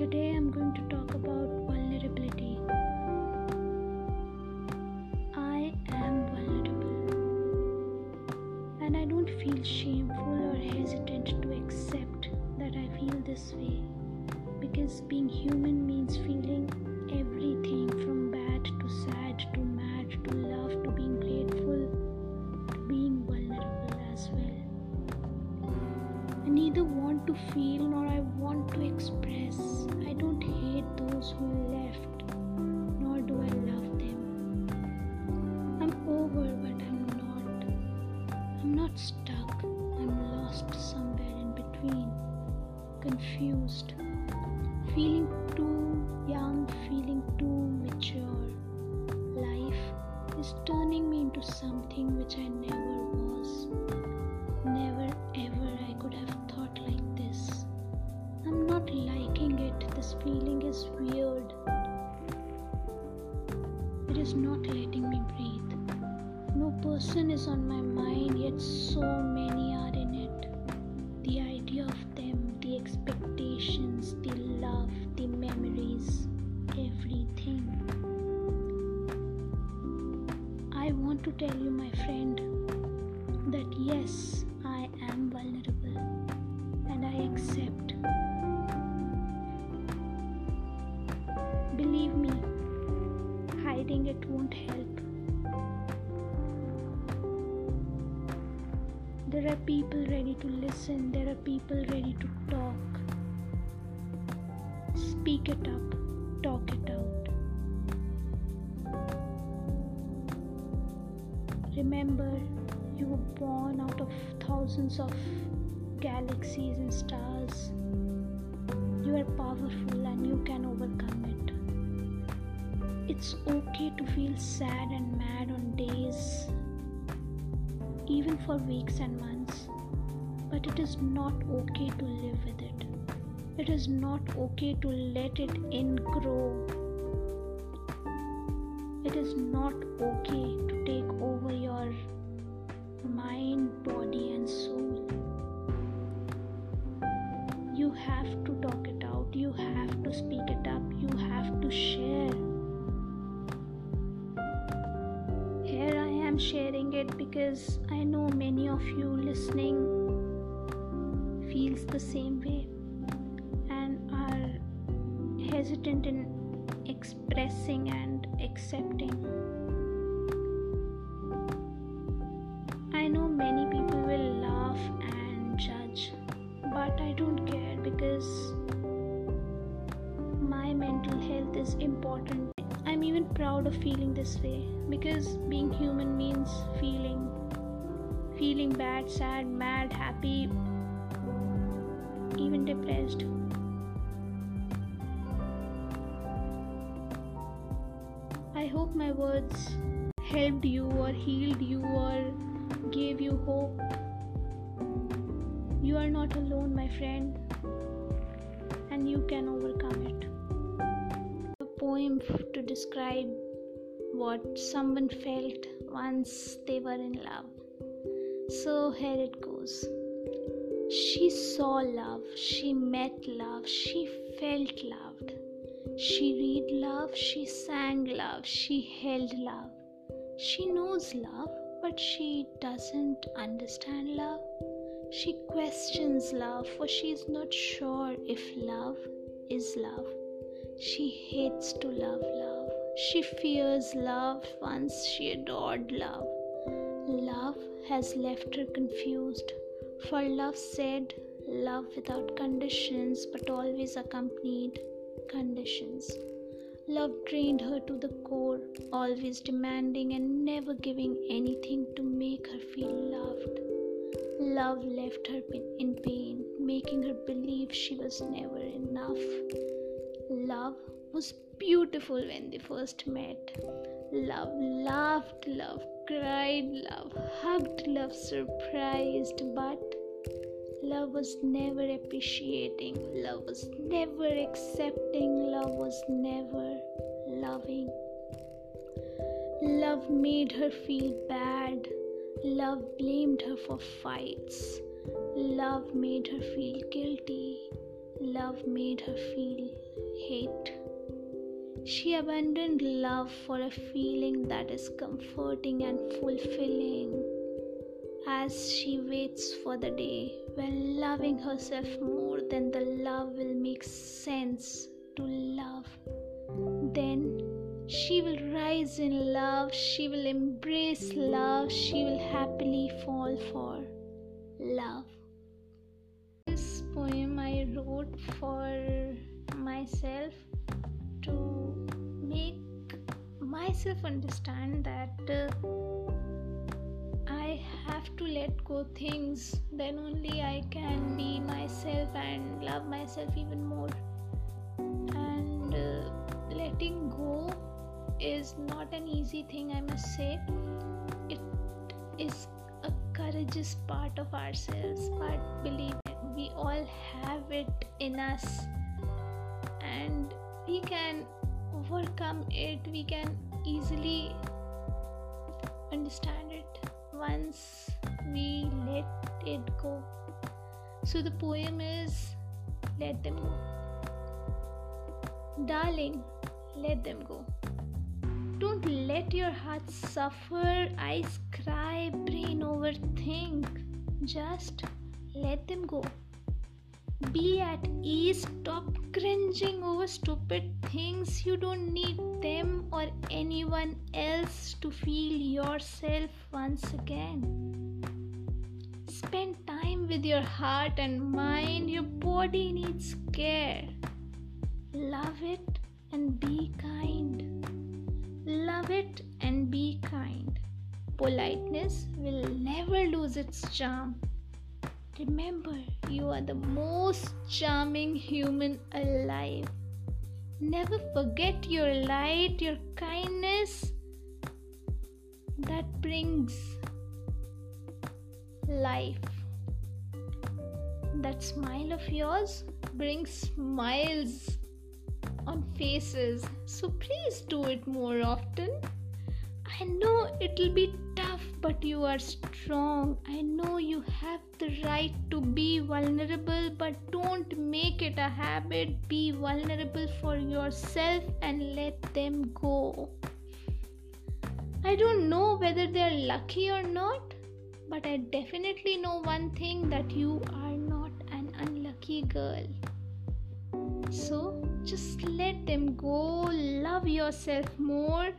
Today I'm going to talk about vulnerability. I am vulnerable, and I don't feel shameful or hesitant to accept that I feel this way, because being human means feeling everything from bad to sad to mad to love to being grateful to being vulnerable as well. I neither want to feel nor I want to express. I don't hate those who left, nor do I love them. I'm over, but I'm not. I'm not stuck. I'm lost somewhere in between, confused, feeling too young, feeling too mature. Life is turning me into something which I never was. Never ever I could have thought like this. I'm not liking it. This feeling is weird. It is not letting me breathe. No person is on my mind, yet so many are in it. The idea of them, the expectations, the love, the memories, everything. I want to tell you, my friend, that yes, I am vulnerable and I accept. Believe me, hiding it won't help. There are people ready to listen. There are people ready to talk. Speak it up. Talk it out. Remember, you were born out of thousands of galaxies and stars. You are powerful and you can overcome it. It's okay to feel sad and mad on days, even for weeks and months, but it is not okay to live with it. It is not okay to let it ingrow. It is not okay to take over your mind, body and soul. You have to talk it out. You have to speak it up. You have to share. Sharing it because I know many of you listening feels the same way and are hesitant in expressing and accepting. I know many people will laugh and judge, but I don't care because my mental health is important. I'm even proud of feeling this way, because being human means feeling bad, sad, mad, happy, even depressed. I hope my words helped you or healed you or gave you hope. You are not alone, my friend, and you can overcome it. Poem to describe what someone felt once they were in love. So here it goes. She saw love, she met love, she felt loved. She read love, she sang love, she held love. She knows love, but she doesn't understand love. She questions love, for she is not sure if love is love. She hates to love love. She fears love once she adored love. Love has left her confused, for love said love without conditions but always accompanied conditions. Love drained her to the core, always demanding and never giving anything to make her feel loved. Love left her in pain, making her believe she was never enough. Love was beautiful when they first met. Love laughed, love cried, love hugged, love surprised, but love was never appreciating, love was never accepting, love was never loving. Love made her feel bad, love blamed her for fights, love made her feel guilty, love made her feel hate. She abandoned love for a feeling that is comforting and fulfilling as she waits for the day when loving herself more than the love will make sense to love. Then she will rise in love, she will embrace love, she will happily fall for love. This poem I wrote for myself to make myself understand that I have to let go things, then only I can be myself and love myself even more. And letting go is not an easy thing, I must say. It is a courageous part of ourselves, but believe me, we all have it in us and we can overcome it, we can easily understand it once we let it go. So the poem is Let Them Go. Darling, let them go. Don't let your heart suffer, eyes cry, brain overthink. Just let them go. Be at ease, stop cringing over stupid things. You don't need them or anyone else to feel yourself once again. Spend time with your heart and mind. Your body needs care. Love it and be kind. Love it and be kind. Politeness will never lose its charm. Remember, you are the most charming human alive. Never forget your light, your kindness that brings life. That smile of yours brings smiles on faces. So please do it more often. I know it'll be tough, but you are strong. I know you have the right to be vulnerable, but don't make it a habit. Be vulnerable for yourself and let them go. I don't know whether they are lucky or not, but I definitely know one thing, that you are not an unlucky girl. So just let them go. Love yourself more.